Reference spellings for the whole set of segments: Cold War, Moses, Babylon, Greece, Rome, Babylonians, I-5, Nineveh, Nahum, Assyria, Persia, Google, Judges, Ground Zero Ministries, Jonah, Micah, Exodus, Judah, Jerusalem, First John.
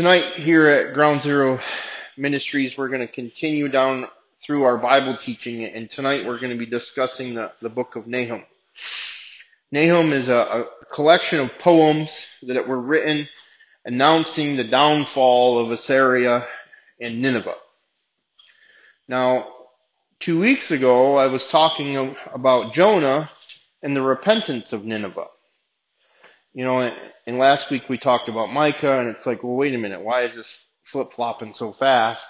Tonight here at Ground Zero Ministries, we're going to continue down through our Bible teaching, and tonight we're going to be discussing the book of Nahum. Nahum is a collection of poems that were written announcing the downfall of Assyria and Nineveh. Now, 2 weeks ago, I was talking about Jonah and the repentance of Nineveh. You know, and last week we talked about Micah, and it's like, well, wait a minute, why is this flip-flopping so fast?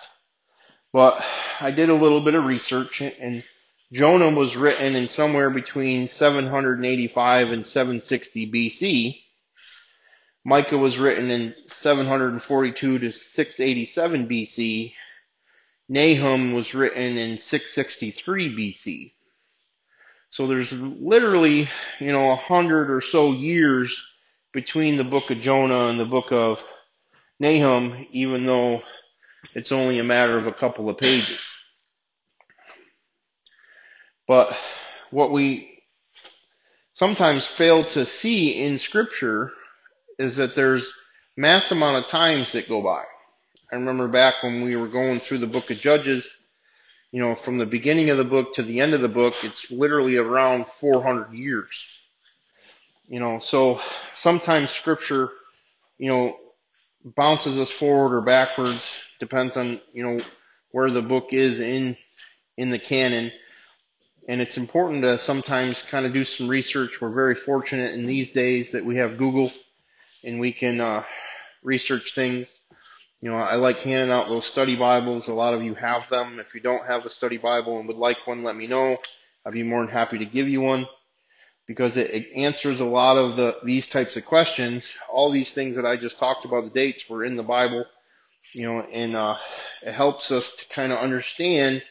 But I did a little bit of research, and Jonah was written in somewhere between 785 and 760 BC. Micah was written in 742 to 687 BC. Nahum was written in 663 BC. So there's literally, 100 or so years between the book of Jonah and the book of Nahum, even though it's only a matter of a couple of pages. But what we sometimes fail to see in Scripture is that there's mass amount of times that go by. I remember back when we were going through the book of Judges, from the beginning of the book to the end of the book, it's literally around 400 years. So sometimes Scripture, bounces us forward or backwards, depends on, where the book is in the canon. And it's important to sometimes kind of do some research. We're very fortunate in these days that we have Google and we can research things. I like handing out those study Bibles. A lot of you have them. If you don't have a study Bible and would like one, let me know. I'd be more than happy to give you one, because it answers a lot of these types of questions. All these things that I just talked about, the dates, were in the Bible, and it helps us to kind of understand,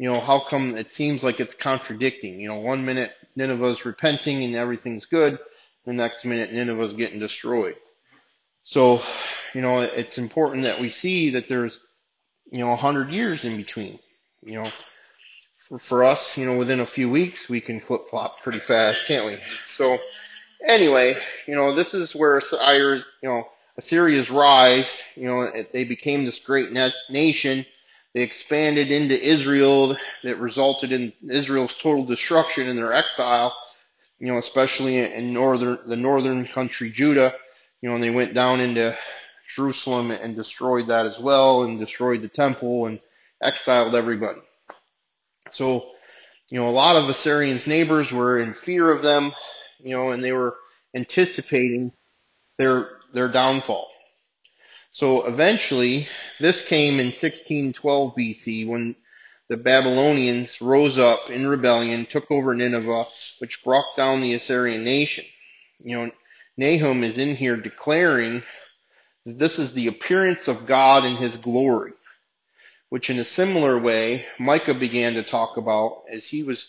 how come it seems like it's contradicting. One minute Nineveh's repenting and everything's good. The next minute Nineveh's getting destroyed. So, it's important that we see that there's, 100 years in between. For us, within a few weeks, we can flip-flop pretty fast, can't we? So, anyway, this is where Assyria's rise, they became this great nation. They expanded into Israel. That resulted in Israel's total destruction and their exile, especially in the northern country, Judah. And they went down into Jerusalem and destroyed that as well, and destroyed the temple and exiled everybody. So, a lot of Assyrians' neighbors were in fear of them, and they were anticipating their downfall. So eventually, this came in 1612 BC when the Babylonians rose up in rebellion, took over Nineveh, which brought down the Assyrian nation. Nahum is in here declaring that this is the appearance of God in his glory, which in a similar way, Micah began to talk about as he was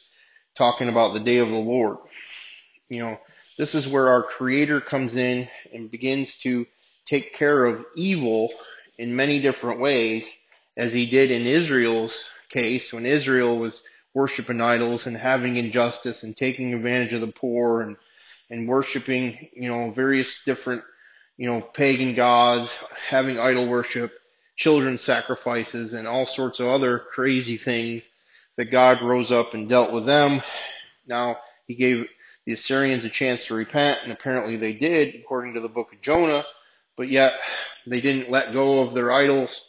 talking about the day of the Lord. This is where our Creator comes in and begins to take care of evil in many different ways, as he did in Israel's case when Israel was worshiping idols and having injustice and taking advantage of the poor and worshiping, various different, pagan gods, having idol worship, children sacrifices, and all sorts of other crazy things, that God rose up and dealt with them. Now, he gave the Assyrians a chance to repent, and apparently they did, according to the book of Jonah, but yet they didn't let go of their idols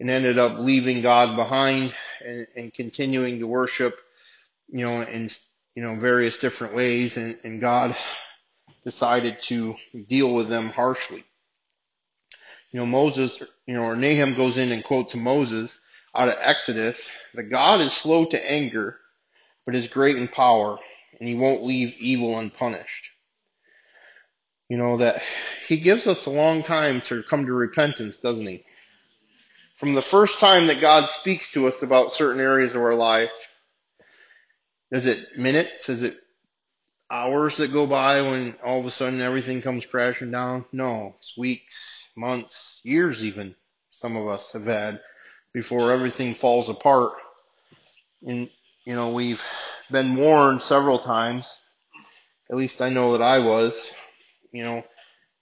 and ended up leaving God behind and continuing to worship, in various different ways, and God decided to deal with them harshly. Moses, or Nahum goes in and quotes Moses out of Exodus, that God is slow to anger, but is great in power, and he won't leave evil unpunished. That he gives us a long time to come to repentance, doesn't he? From the first time that God speaks to us about certain areas of our life, is it minutes? Is it hours that go by when all of a sudden everything comes crashing down? No, it's weeks, months, years even, some of us have had, before everything falls apart. And, we've been warned several times, at least I know that I was,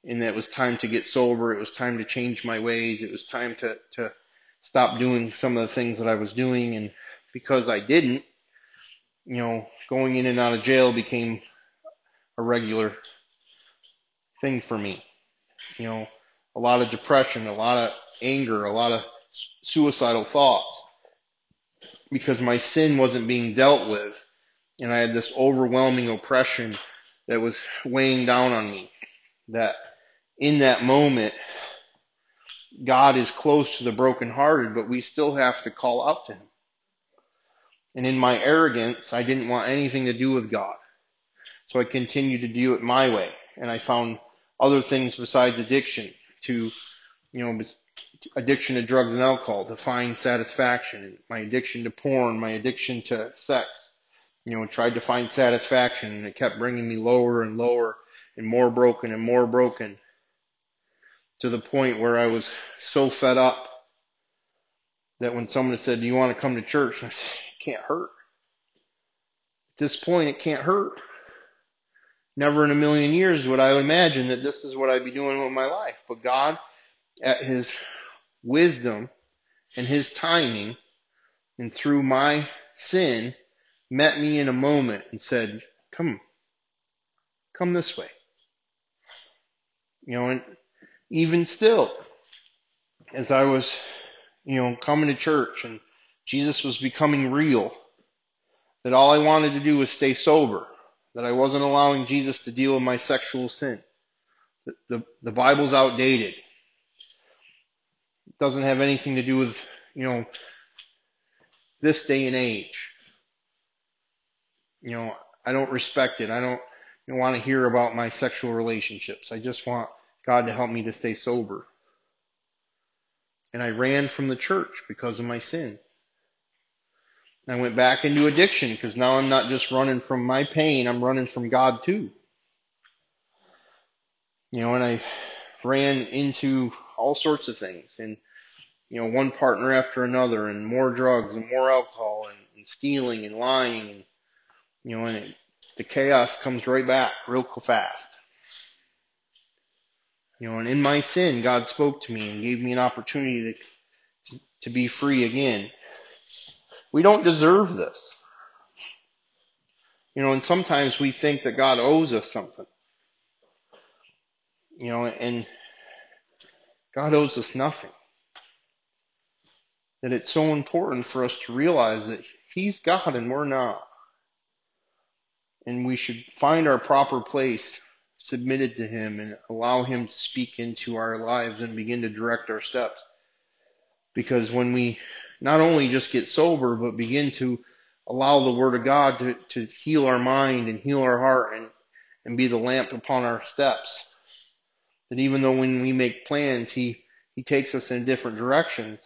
and that it was time to get sober. It was time to change my ways. It was time to stop doing some of the things that I was doing. And because I didn't, you know, going in and out of jail became a regular thing for me. You know, a lot of depression, a lot of anger, a lot of suicidal thoughts, because my sin wasn't being dealt with, and I had this overwhelming oppression that was weighing down on me. That in that moment, God is close to the brokenhearted, but we still have to call out to Him. And in my arrogance, I didn't want anything to do with God. So I continued to do it my way. And I found other things besides addiction, to, you know, addiction to drugs and alcohol, to find satisfaction. My addiction to porn, my addiction to sex, you know, tried to find satisfaction, and it kept bringing me lower and lower and more broken, to the point where I was so fed up that when someone said, "Do you want to come to church?" I said, "It can't hurt. At this point, it can't hurt. Never in a million years would I imagine that this is what I'd be doing with my life." But God, at His wisdom and His timing, and through my sin, met me in a moment and said, come this way. You know, and even still, as I was, you know, coming to church and Jesus was becoming real, that all I wanted to do was stay sober, that I wasn't allowing Jesus to deal with my sexual sin. The Bible's outdated. It doesn't have anything to do with, you know, this day and age. You know, I don't respect it. I don't want to hear about my sexual relationships. I just want God to help me to stay sober. And I ran from the church because of my sin. And I went back into addiction, because now I'm not just running from my pain, I'm running from God too. You know, and I ran into all sorts of things, and, you know, one partner after another, and more drugs and more alcohol and stealing and lying, and, you know, and the chaos comes right back real fast. You know, and in my sin, God spoke to me and gave me an opportunity to be free again. We don't deserve this. You know, and sometimes we think that God owes us something. You know, and God owes us nothing. That it's so important for us to realize that He's God and we're not. And we should find our proper place, submitted to Him, and allow Him to speak into our lives and begin to direct our steps. Because when we not only just get sober, but begin to allow the Word of God to heal our mind and heal our heart and be the lamp upon our steps, that even though when we make plans, He takes us in different directions.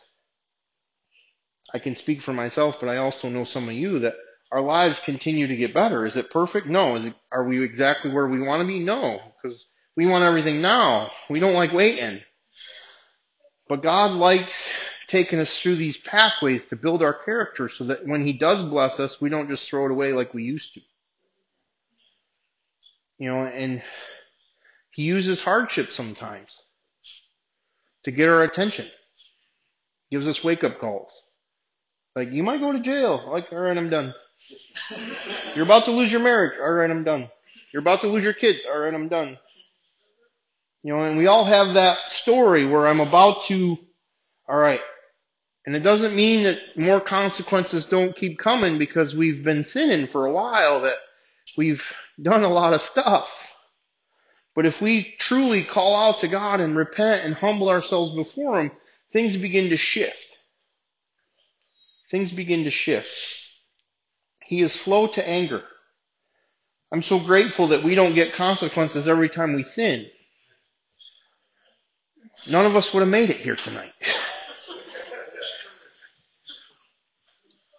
I can speak for myself, but I also know some of you that our lives continue to get better. Is it perfect? No. Are we exactly where we want to be? No, because we want everything now. We don't like waiting. But God likes taking us through these pathways to build our character, so that when He does bless us, we don't just throw it away like we used to. You know, and He uses hardship sometimes to get our attention. Gives us wake-up calls. Like, you might go to jail. Like, all right, I'm done. You're about to lose your marriage. All right, I'm done. You're about to lose your kids. All right, I'm done. You know, and we all have that story where I'm about to, all right. And it doesn't mean that more consequences don't keep coming, because we've been sinning for a while, that we've done a lot of stuff. But if we truly call out to God and repent and humble ourselves before Him, things begin to shift. Things begin to shift. He is slow to anger. I'm so grateful that we don't get consequences every time we sin. None of us would have made it here tonight.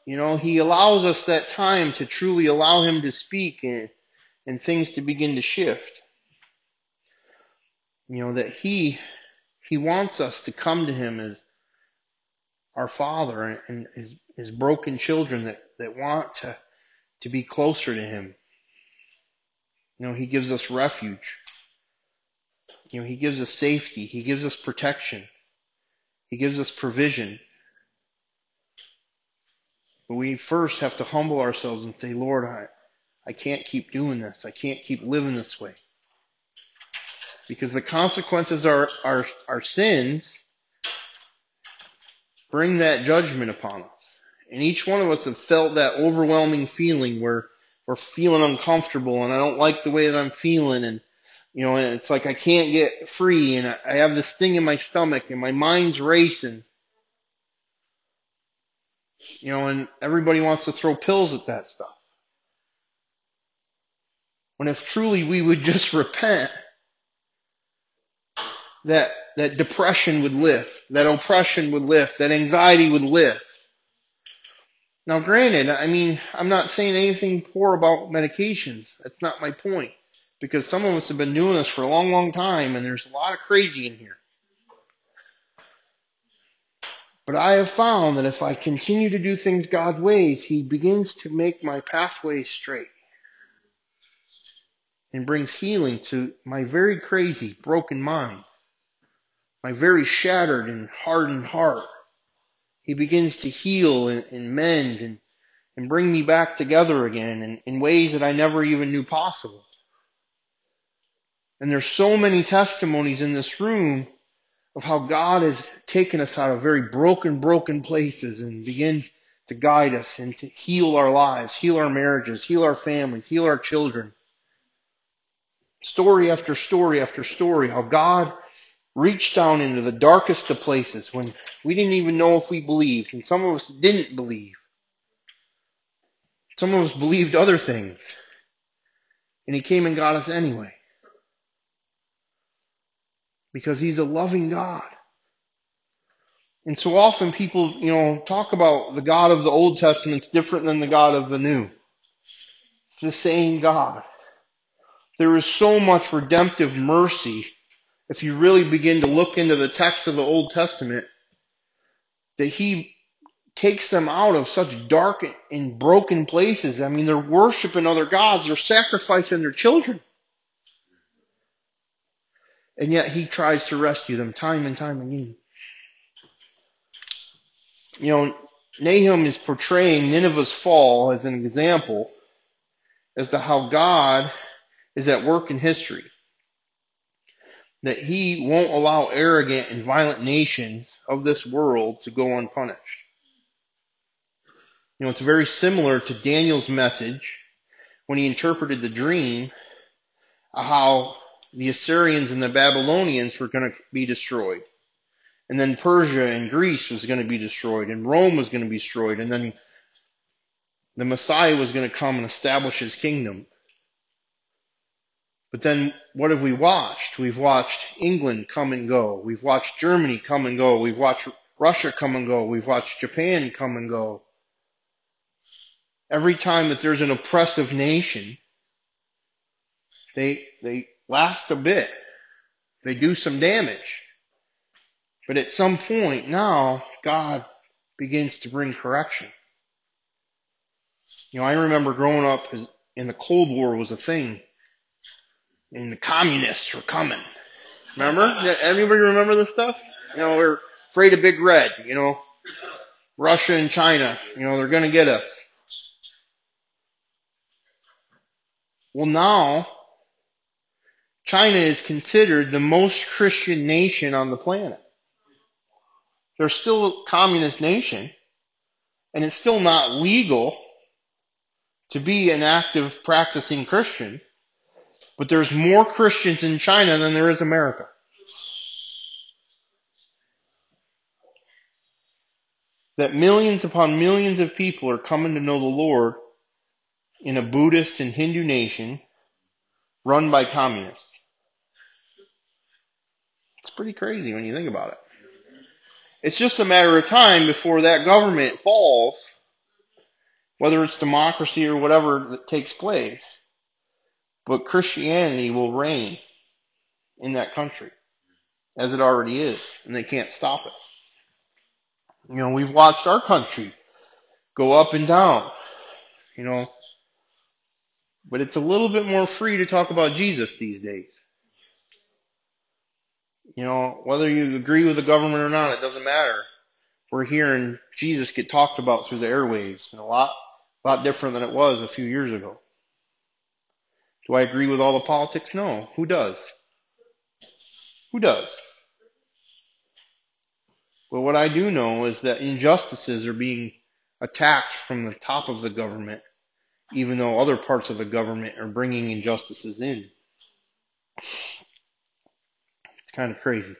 You know, He allows us that time to truly allow Him to speak and things to begin to shift. You know, that He wants us to come to Him as our Father and his broken children that want to be closer to Him. You know, He gives us refuge. You know, he gives us safety. He gives us protection. He gives us provision. But we first have to humble ourselves and say, Lord, I can't keep doing this. I can't keep living this way. Because the consequences of our sins bring that judgment upon us. And each one of us have felt that overwhelming feeling where we're feeling uncomfortable and I don't like the way that I'm feeling, and you know, and it's like I can't get free, and I have this thing in my stomach and my mind's racing. You know, and everybody wants to throw pills at that stuff. When if truly we would just repent, that depression would lift, that oppression would lift, that anxiety would lift. Now granted, I mean, I'm not saying anything poor about medications. That's not my point. Because some of us have been doing this for a long, long time, and there's a lot of crazy in here. But I have found that if I continue to do things God's ways, He begins to make my pathway straight and brings healing to my very crazy, broken mind, my very shattered and hardened heart. He begins to heal and mend and bring me back together again in ways that I never even knew possible. And there's so many testimonies in this room of how God has taken us out of very broken places and begin to guide us and to heal our lives, heal our marriages, heal our families, heal our children. Story after story after story, how God reached down into the darkest of places when we didn't even know if we believed, and some of us didn't believe. Some of us believed other things, and He came and got us anyway. Because He's a loving God. And so often people, you know, talk about the God of the Old Testament's different than the God of the New. It's the same God. There is so much redemptive mercy if you really begin to look into the text of the Old Testament, that He takes them out of such dark and broken places. I mean, they're worshiping other gods. They're sacrificing their children. And yet He tries to rescue them time and time again. You know, Nahum is portraying Nineveh's fall as an example as to how God is at work in history. That He won't allow arrogant and violent nations of this world to go unpunished. You know, it's very similar to Daniel's message when he interpreted the dream of how the Assyrians and the Babylonians were going to be destroyed. And then Persia and Greece was going to be destroyed. And Rome was going to be destroyed. And then the Messiah was going to come and establish His kingdom. But then what have we watched? We've watched England come and go. We've watched Germany come and go. We've watched Russia come and go. We've watched Japan come and go. Every time that there's an oppressive nation, they last a bit. They do some damage. But at some point now, God begins to bring correction. You know, I remember growing up and the Cold War was a thing. And the communists were coming. Remember? Anybody remember this stuff? You know, we're afraid of Big Red, you know. Russia and China, you know, they're going to get us. Well, now China is considered the most Christian nation on the planet. They're still a communist nation, and it's still not legal to be an active practicing Christian, but there's more Christians in China than there is America. That millions upon millions of people are coming to know the Lord in a Buddhist and Hindu nation run by communists. It's pretty crazy when you think about it. It's just a matter of time before that government falls, whether it's democracy or whatever that takes place. But Christianity will reign in that country, as it already is, and they can't stop it. You know, we've watched our country go up and down, you know. But it's a little bit more free to talk about Jesus these days. You know, whether you agree with the government or not, it doesn't matter. We're hearing Jesus get talked about through the airwaves, and a lot different than it was a few years ago. Do I agree with all the politics? No. Who does? Who does? But what I do know is that injustices are being attacked from the top of the government, even though other parts of the government are bringing injustices in. It's kind of crazy.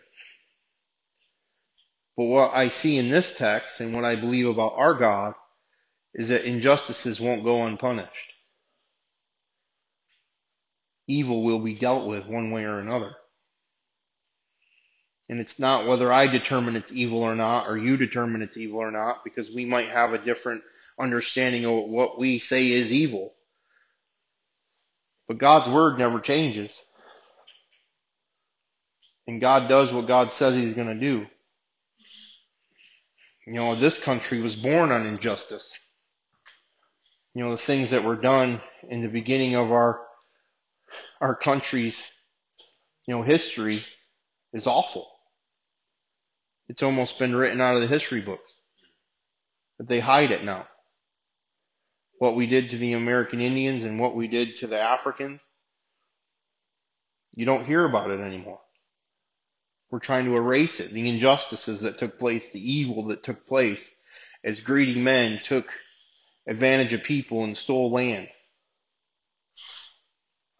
But what I see in this text and what I believe about our God is that injustices won't go unpunished. Evil will be dealt with one way or another. And it's not whether I determine it's evil or not, or you determine it's evil or not, because we might have a different understanding of what we say is evil. But God's word never changes. And God does what God says he's going to do. You know, this country was born on injustice. You know, the things that were done in the beginning of our country's, you know, history is awful. It's almost been written out of the history books. But they hide it now. What we did to the American Indians and what we did to the Africans, you don't hear about it anymore. We're trying to erase it. The injustices that took place, the evil that took place as greedy men took advantage of people and stole land.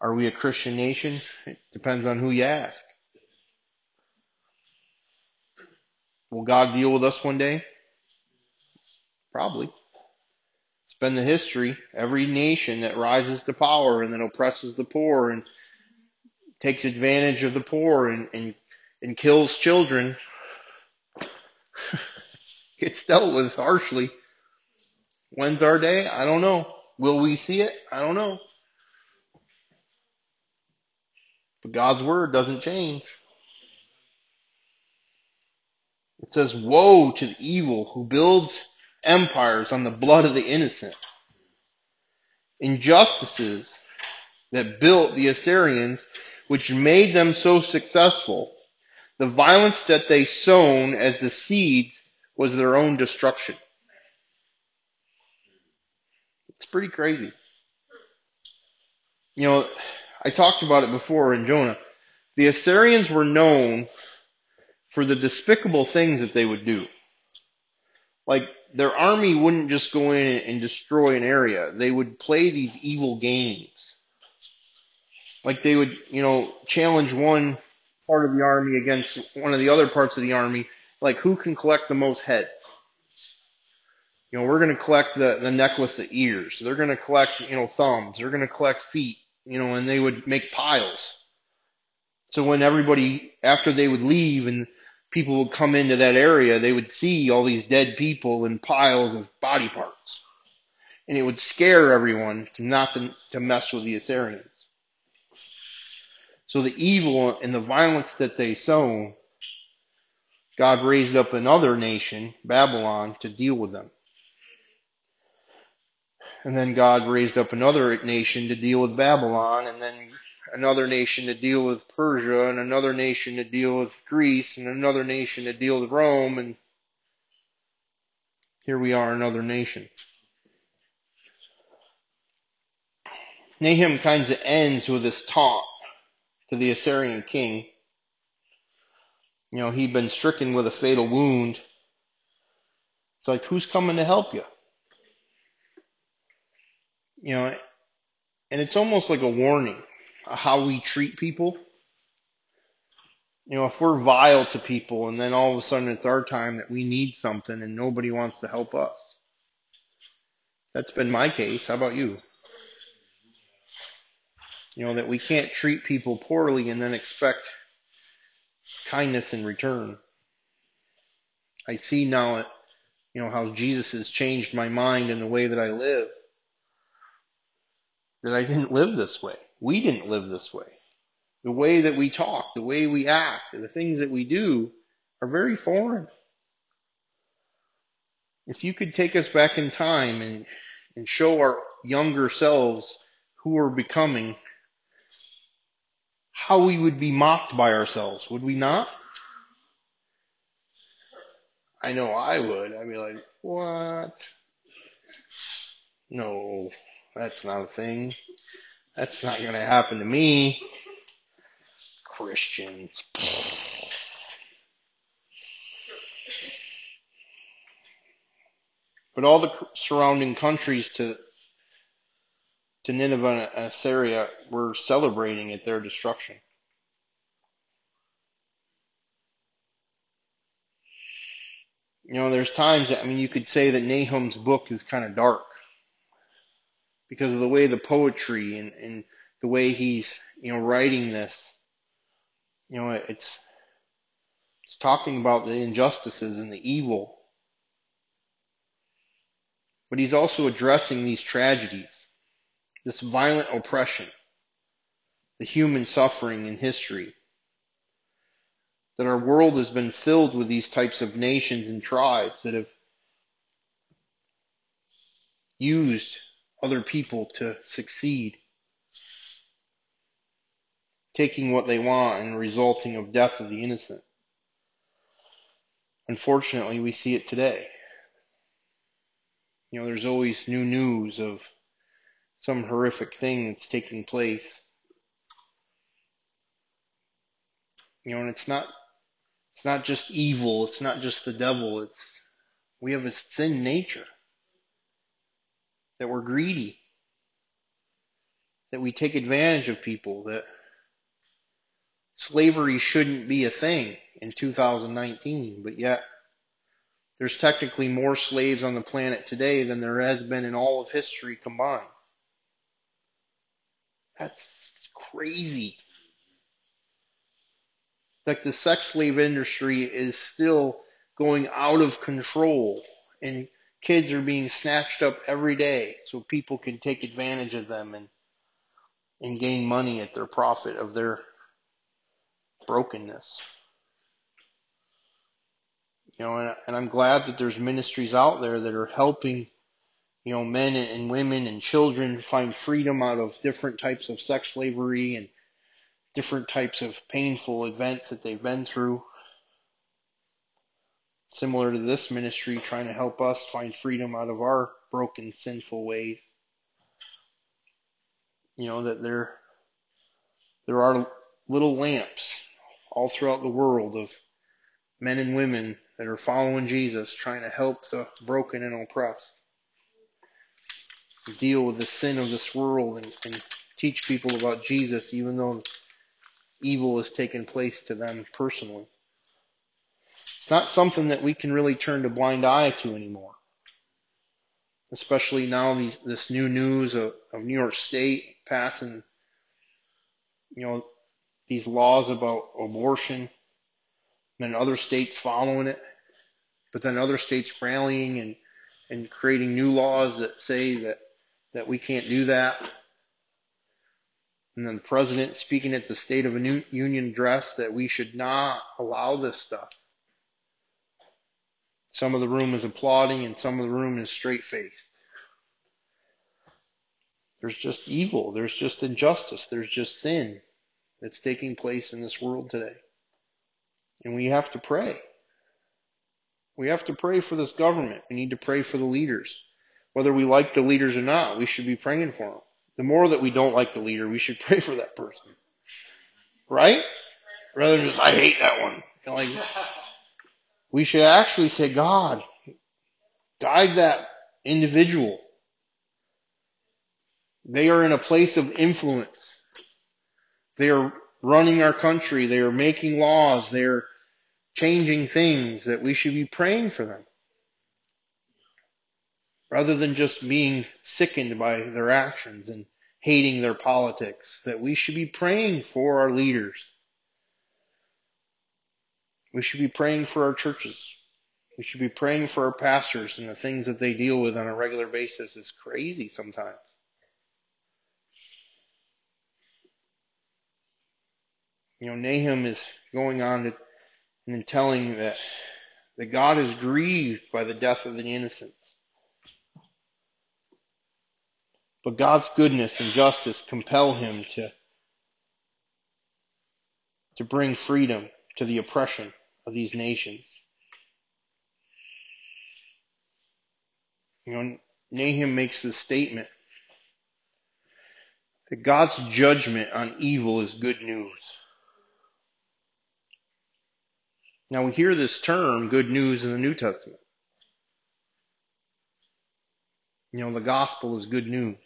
Are we a Christian nation? It depends on who you ask. Will God deal with us one day? Probably. It's been the history. Every nation that rises to power and then oppresses the poor and takes advantage of the poor and kills children gets dealt with harshly. When's our day? I don't know. Will we see it? I don't know. But God's word doesn't change. It says, woe to the evil who builds empires on the blood of the innocent. Injustices that built the Assyrians, which made them so successful, the violence that they sown as the seeds was their own destruction. It's pretty crazy. You know, I talked about it before in Jonah. The Assyrians were known for the despicable things that they would do. Like, their army wouldn't just go in and destroy an area. They would play these evil games. Like, they would, you know, challenge one part of the army against one of the other parts of the army. Like, who can collect the most heads? You know, we're going to collect the necklace of ears. They're going to collect, you know, thumbs. They're going to collect feet. You know, and they would make piles. So when everybody, after they would leave and people would come into that area, they would see all these dead people and piles of body parts. And it would scare everyone not to mess with the Assyrians. So the evil and the violence that they sown, God raised up another nation, Babylon, to deal with them. And then God raised up another nation to deal with Babylon, and then another nation to deal with Persia, and another nation to deal with Greece, and another nation to deal with Rome, and here we are, another nation. Nahum kind of ends with this taunt to the Assyrian king. You know, he'd been stricken with a fatal wound. It's like, who's coming to help you? You know, and it's almost like a warning of how we treat people. You know, if we're vile to people and then all of a sudden it's our time that we need something and nobody wants to help us. That's been my case. How about you? You know, that we can't treat people poorly and then expect kindness in return. I see now, you know, how Jesus has changed my mind and the way that I live. That I didn't live this way. We didn't live this way. The way that we talk, the way we act, and the things that we do are very foreign. If you could take us back in time and show our younger selves who we're becoming, how we would be mocked by ourselves, would we not? I know I would. I'd be like, what? No, that's not a thing. That's not going to happen to me. Christians. But all the surrounding countries to Nineveh and Assyria were celebrating at their destruction. You know, there's times that, I mean, you could say that Nahum's book is kind of dark because of the way the poetry and the way he's, you know, writing this. You know, it's talking about the injustices and the evil. But he's also addressing these tragedies, this violent oppression, the human suffering in history. That our world has been filled with these types of nations and tribes that have used other people to succeed, taking what they want and resulting in death of the innocent. Unfortunately, we see it today. You know, there's always new news of some horrific thing that's taking place. You know, and it's not just evil, it's not just the devil, we have a sin nature. That we're greedy. That we take advantage of people, that slavery shouldn't be a thing in 2019, but yet there's technically more slaves on the planet today than there has been in all of history combined. That's crazy. Like the sex slave industry is still going out of control and kids are being snatched up every day so people can take advantage of them and gain money at their profit of their brokenness. You know, and I'm glad that there's ministries out there that are helping, you know, men and women and children find freedom out of different types of sex slavery and different types of painful events that they've been through. Similar to this ministry, trying to help us find freedom out of our broken, sinful ways. You know, that there are little lamps all throughout the world of men and women that are following Jesus, trying to help the broken and oppressed. Deal with the sin of this world and teach people about Jesus, even though evil has taken place to them personally. It's not something that we can really turn a blind eye to anymore. Especially now this new news of New York State passing, you know, these laws about abortion, and other states following it, but then other states rallying and creating new laws that say that we can't do that. And then the president speaking at the State of the Union address that we should not allow this stuff. Some of the room is applauding and some of the room is straight-faced. There's just evil. There's just injustice. There's just sin that's taking place in this world today. And we have to pray. We have to pray for this government. We need to pray for the leaders. Whether we like the leaders or not, we should be praying for them. The more that we don't like the leader, we should pray for that person. Right? Rather than just, I hate that one. You know, like, we should actually say, God, guide that individual. They are in a place of influence. They are running our country. They are making laws. They are changing things, that we should be praying for them. Rather than just being sickened by their actions and hating their politics, that we should be praying for our leaders. We should be praying for our churches. We should be praying for our pastors and the things that they deal with on a regular basis. It's crazy sometimes. You know, Nahum is going on and telling that God is grieved by the death of the innocents. But God's goodness and justice compel him to bring freedom to the oppression of these nations. Nahum makes this statement that God's judgment on evil is good news. Now we hear this term, good news, in the New Testament. The gospel is good news.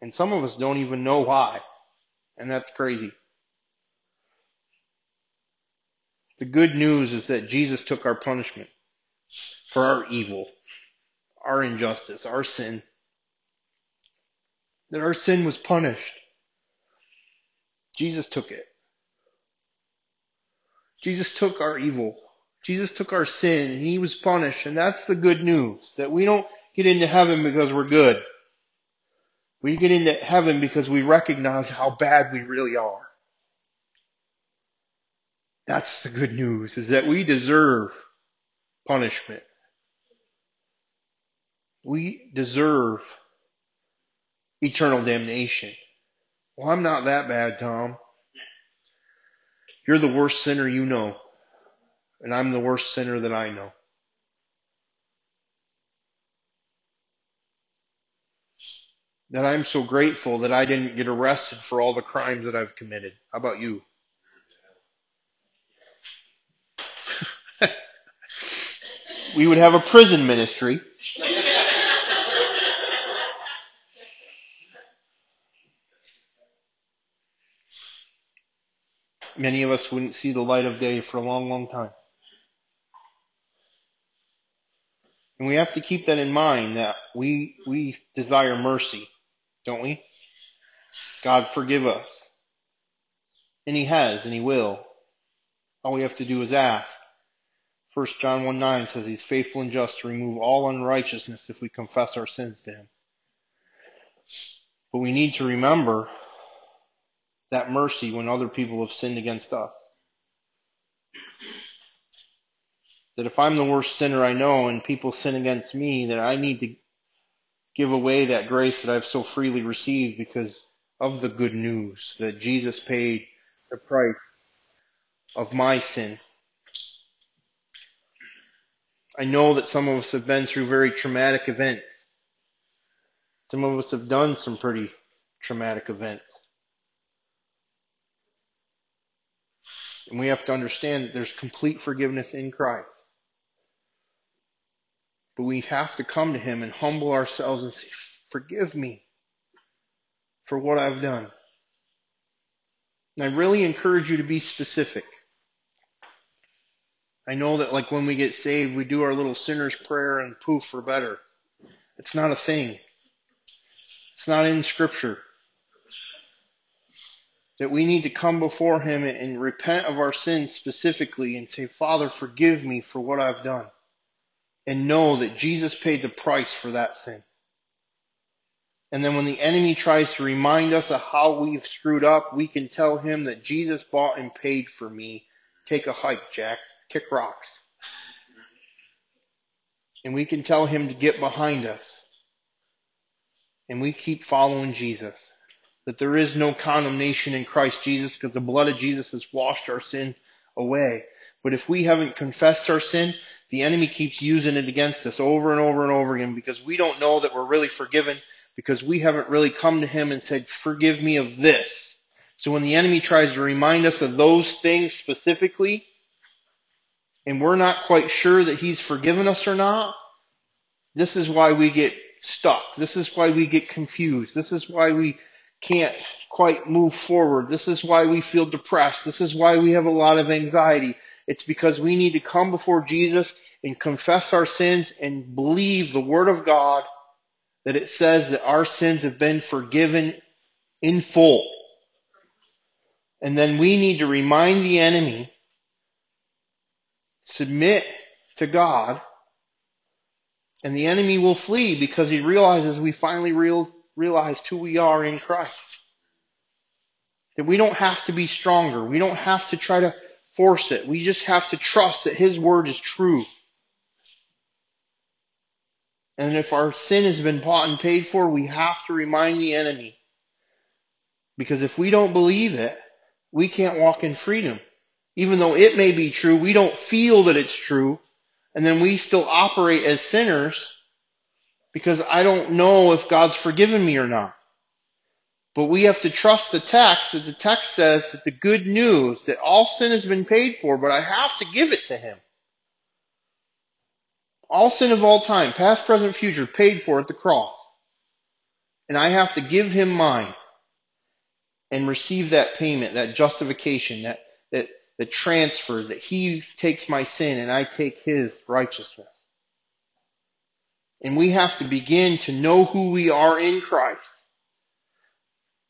And some of us don't even know why. And that's crazy. The good news is that Jesus took our punishment for our evil, our injustice, our sin. That our sin was punished. Jesus took it. Jesus took our evil. Jesus took our sin, and he was punished. And that's the good news, that we don't get into heaven because we're good. We get into heaven because we recognize how bad we really are. That's the good news, is that we deserve punishment. We deserve eternal damnation. Well, I'm not that bad, Tom. You're the worst sinner you know. And I'm the worst sinner that I know. That I'm so grateful that I didn't get arrested for all the crimes that I've committed. How about you? We would have a prison ministry. Many of us wouldn't see the light of day for a long, long time. And we have to keep that in mind, that we desire mercy, don't we? God forgive us. And he has, and he will. All we have to do is ask. First John 1:9 says he's faithful and just to remove all unrighteousness if we confess our sins to him. But we need to remember that mercy when other people have sinned against us. That if I'm the worst sinner I know and people sin against me, that I need to give away that grace that I've so freely received because of the good news that Jesus paid the price of my sin. I know that some of us have been through very traumatic events. Some of us have done some pretty traumatic events. And we have to understand that there's complete forgiveness in Christ. But we have to come to him and humble ourselves and say, forgive me for what I've done. And I really encourage you to be specific. I know that like when we get saved, we do our little sinner's prayer and poof, we're better. It's not a thing. It's not in Scripture. That we need to come before him and repent of our sins specifically and say, Father, forgive me for what I've done. And know that Jesus paid the price for that sin. And then when the enemy tries to remind us of how we've screwed up, we can tell him that Jesus bought and paid for me. Take a hike, Jack. Kick rocks. And we can tell him to get behind us. And we keep following Jesus. That there is no condemnation in Christ Jesus because the blood of Jesus has washed our sin away. But if we haven't confessed our sin, the enemy keeps using it against us over and over and over again because we don't know that we're really forgiven because we haven't really come to him and said, forgive me of this. So when the enemy tries to remind us of those things specifically, and we're not quite sure that he's forgiven us or not, this is why we get stuck. This is why we get confused. This is why we can't quite move forward. This is why we feel depressed. This is why we have a lot of anxiety. It's because we need to come before Jesus and confess our sins and believe the Word of God that it says that our sins have been forgiven in full. And then we need to remind the enemy, submit to God, and the enemy will flee because he realizes we finally realized who we are in Christ. That we don't have to be stronger. We don't have to try to force it. We just have to trust that his word is true. And if our sin has been bought and paid for, we have to remind the enemy. Because if we don't believe it, we can't walk in freedom. Even though it may be true, we don't feel that it's true and then we still operate as sinners because I don't know if God's forgiven me or not. But we have to trust the text, that the text says that the good news, that all sin has been paid for, but I have to give it to him. All sin of all time, past, present, future, paid for at the cross. And I have to give him mine and receive that payment, that justification, that transfer, that he takes my sin and I take his righteousness. And we have to begin to know who we are in Christ.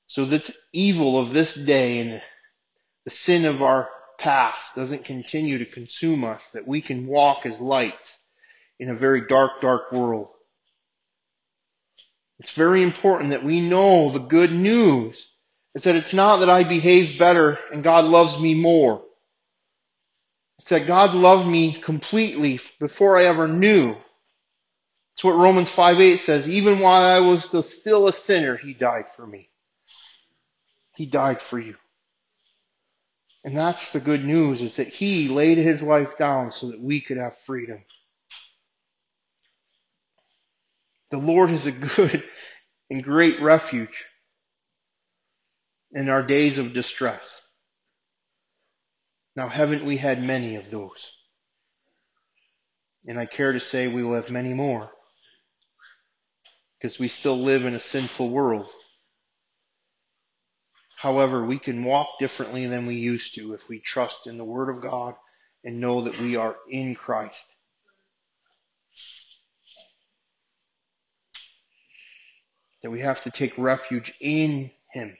So that the evil of this day and the sin of our past doesn't continue to consume us, that we can walk as lights in a very dark, dark world. It's very important that we know the good news. It's that it's not that I behave better and God loves me more. It's that God loved me completely before I ever knew. It's what Romans 5:8 says. Even while I was still a sinner, he died for me. He died for you. And that's the good news, is that he laid his life down so that we could have freedom. The Lord is a good and great refuge in our days of distress. Now, haven't we had many of those? And I care to say we will have many more, because we still live in a sinful world. However, we can walk differently than we used to if we trust in the Word of God and know that we are in Christ. That we have to take refuge in him.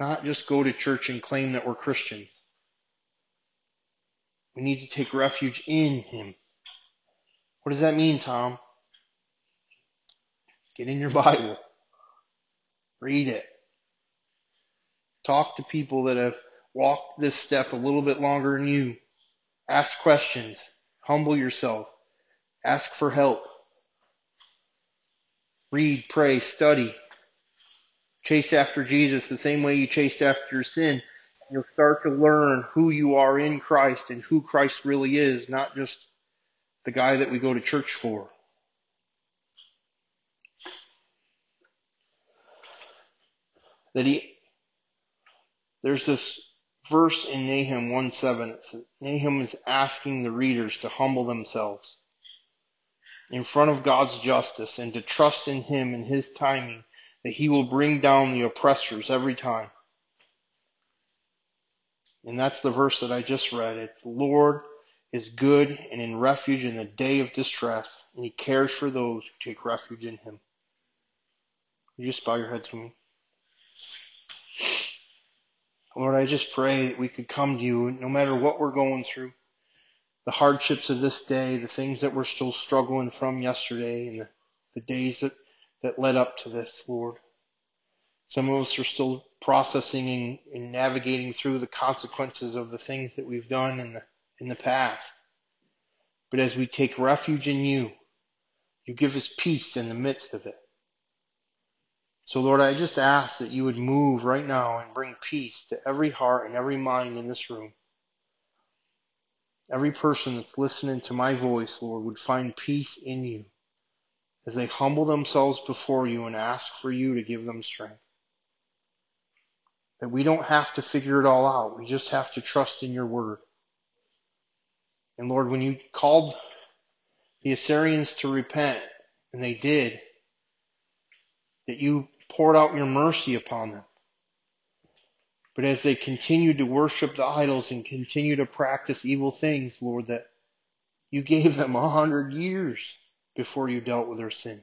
Not just go to church and claim that we're Christians. We need to take refuge in him. What does that mean, Tom? Get in your Bible. Read it. Talk to people that have walked this step a little bit longer than you. Ask questions. Humble yourself. Ask for help. Read, pray, study. Chase after Jesus the same way you chased after your sin. You'll start to learn who you are in Christ and who Christ really is, not just the guy that we go to church for. There's this verse in Nahum 1:7. It says, Nahum is asking the readers to humble themselves in front of God's justice and to trust in him and his timing, that he will bring down the oppressors every time. And that's the verse that I just read. It's, the Lord is good and in refuge in the day of distress, and he cares for those who take refuge in him. Will you just bow your heads with me? Lord, I just pray that we could come to you no matter what we're going through. The hardships of this day, the things that we're still struggling from yesterday, and the days that led up to this, Lord. Some of us are still processing and navigating through the consequences of the things that we've done in the past. But as we take refuge in you, you give us peace in the midst of it. So, Lord, I just ask that you would move right now and bring peace to every heart and every mind in this room. Every person that's listening to my voice, Lord, would find peace in you as they humble themselves before you and ask for you to give them strength. That we don't have to figure it all out. We just have to trust in your word. And Lord, when you called the Assyrians to repent, and they did, that you poured out your mercy upon them. But as they continued to worship the idols and continue to practice evil things, Lord, that you gave them 100 years before you dealt with their sin.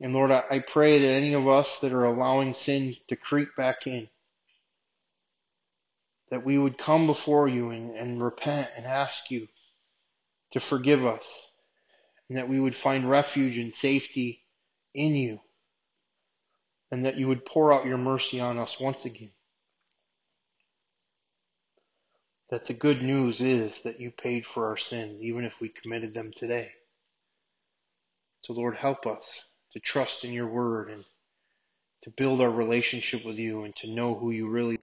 And Lord, I pray that any of us that are allowing sin to creep back in, that we would come before you and repent and ask you to forgive us, and that we would find refuge and safety in you, and that you would pour out your mercy on us once again. That the good news is that you paid for our sins, even if we committed them today. So Lord, help us to trust in your word and to build our relationship with you and to know who you really are.